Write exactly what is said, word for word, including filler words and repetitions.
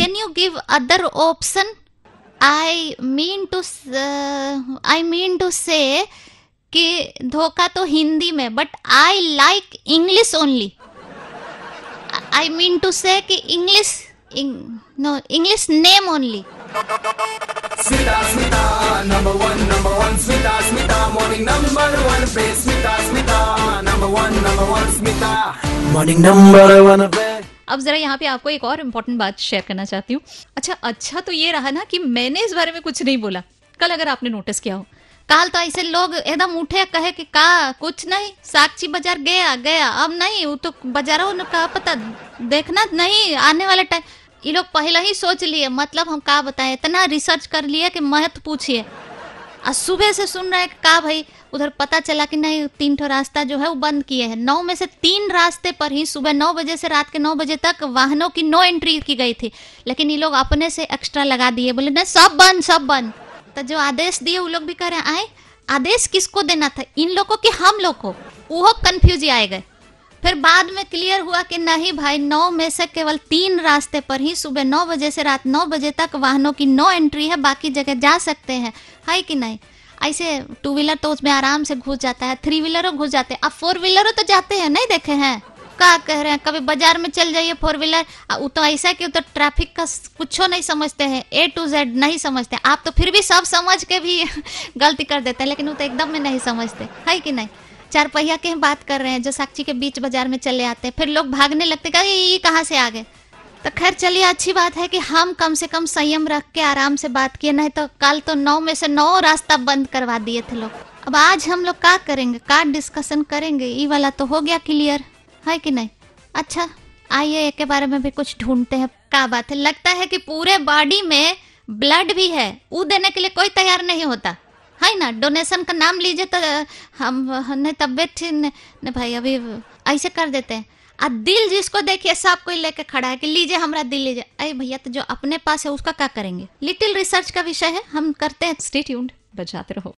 Can you give other option? I mean to uh, I mean to say कि धोखा तो हिंदी में, but I like English only. I mean to say कि English in, no English name only. Smita, Smita, number one, number one. Smita, Smita, morning number one. Play Smita, Smita, number one, number one. Smita, morning number one. Play. अब जरा यहाँ पे आपको एक और important बात share करना चाहती हूँ. अच्छा अच्छा तो ये रहा ना कि मैंने इस बारे में कुछ नहीं बोला कल, अगर आपने नोटिस किया हो. कल तो ऐसे लोग एकदम उठे कहे कि का कुछ नहीं, साक्षी बाजार गया गया, अब नहीं वो तो बाजारों ने कहा पता देखना नहीं आने वाला टाइम. ये लोग पहले ही सोच लिए, मतलब हम का बताएं, इतना रिसर्च कर लिया कि महत्व पूछिए. आज सुबह से सुन रहे हैं का भाई उधर पता चला कि नहीं तीन ठो रास्ता जो है वो बंद किए हैं. नौ में से तीन रास्ते पर ही सुबह नौ बजे से रात के नौ बजे तक वाहनों की नो एंट्री की गई थी, लेकिन ये लोग अपने से एक्स्ट्रा लगा दिए, बोले ना सब बंद सब बंद. तो जो आदेश दिए वो लोग भी कह रहे हैं आए आदेश किसको देना था, इन लोगों के हम लोग को, वो कन्फ्यूज आए गए. फिर बाद में क्लियर हुआ कि नहीं भाई, नौ में से केवल तीन रास्ते पर ही सुबह नौ बजे से रात नौ बजे तक वाहनों की नो एंट्री है, बाकी जगह जा सकते हैं, है कि नहीं. ऐसे टू व्हीलर तो उसमें आराम से घुस जाता है, थ्री व्हीलरों घुस जाते हैं, अब फोर व्हीलरों तो जाते हैं नहीं देखे हैं. क्या कह रहे हैं कभी बाजार में चल जाइए फोर व्हीलर, वो तो ऐसा कि वो तो ट्रैफिक का कुछ नहीं समझते हैं, ए टू जेड नहीं समझते. आप तो फिर भी सब समझ के भी गलती कर देते हैं, लेकिन वो तो एकदम में नहीं समझते, है कि नहीं. चार पहिया की बात कर रहे हैं जो साक्षी के बीच बाजार में चले आते हैं, फिर लोग भागने लगते हैं ये कहाँ से आ गए. तो खैर चलिए अच्छी बात है कि हम कम से कम संयम रख के आराम से बात किए, नहीं तो कल तो नौ में से नौ रास्ता बंद करवा दिए थे लोग. अब आज हम लोग क्या करेंगे, क्या डिस्कशन करेंगे, ये वाला तो हो गया क्लियर, है कि नहीं. अच्छा आइए एक के बारे में भी कुछ ढूंढते हैं. क्या बात है, लगता है कि पूरे बॉडी में ब्लड भी है, वो देने के लिए कोई तैयार नहीं होता है ना. डोनेशन का नाम लीजिए तो हम नहीं तबियत नहीं भाई, अभी ऐसे कर देते हैं. आ दिल जिसको देखिए सब कोई लेके खड़ा है कि लीजिए हमारा दिल लीजिए. अरे भैया तो जो अपने पास है उसका क्या करेंगे, लिटिल रिसर्च का विषय है, हम करते हैं. स्टे ट्यून्ड, बजाते रहो.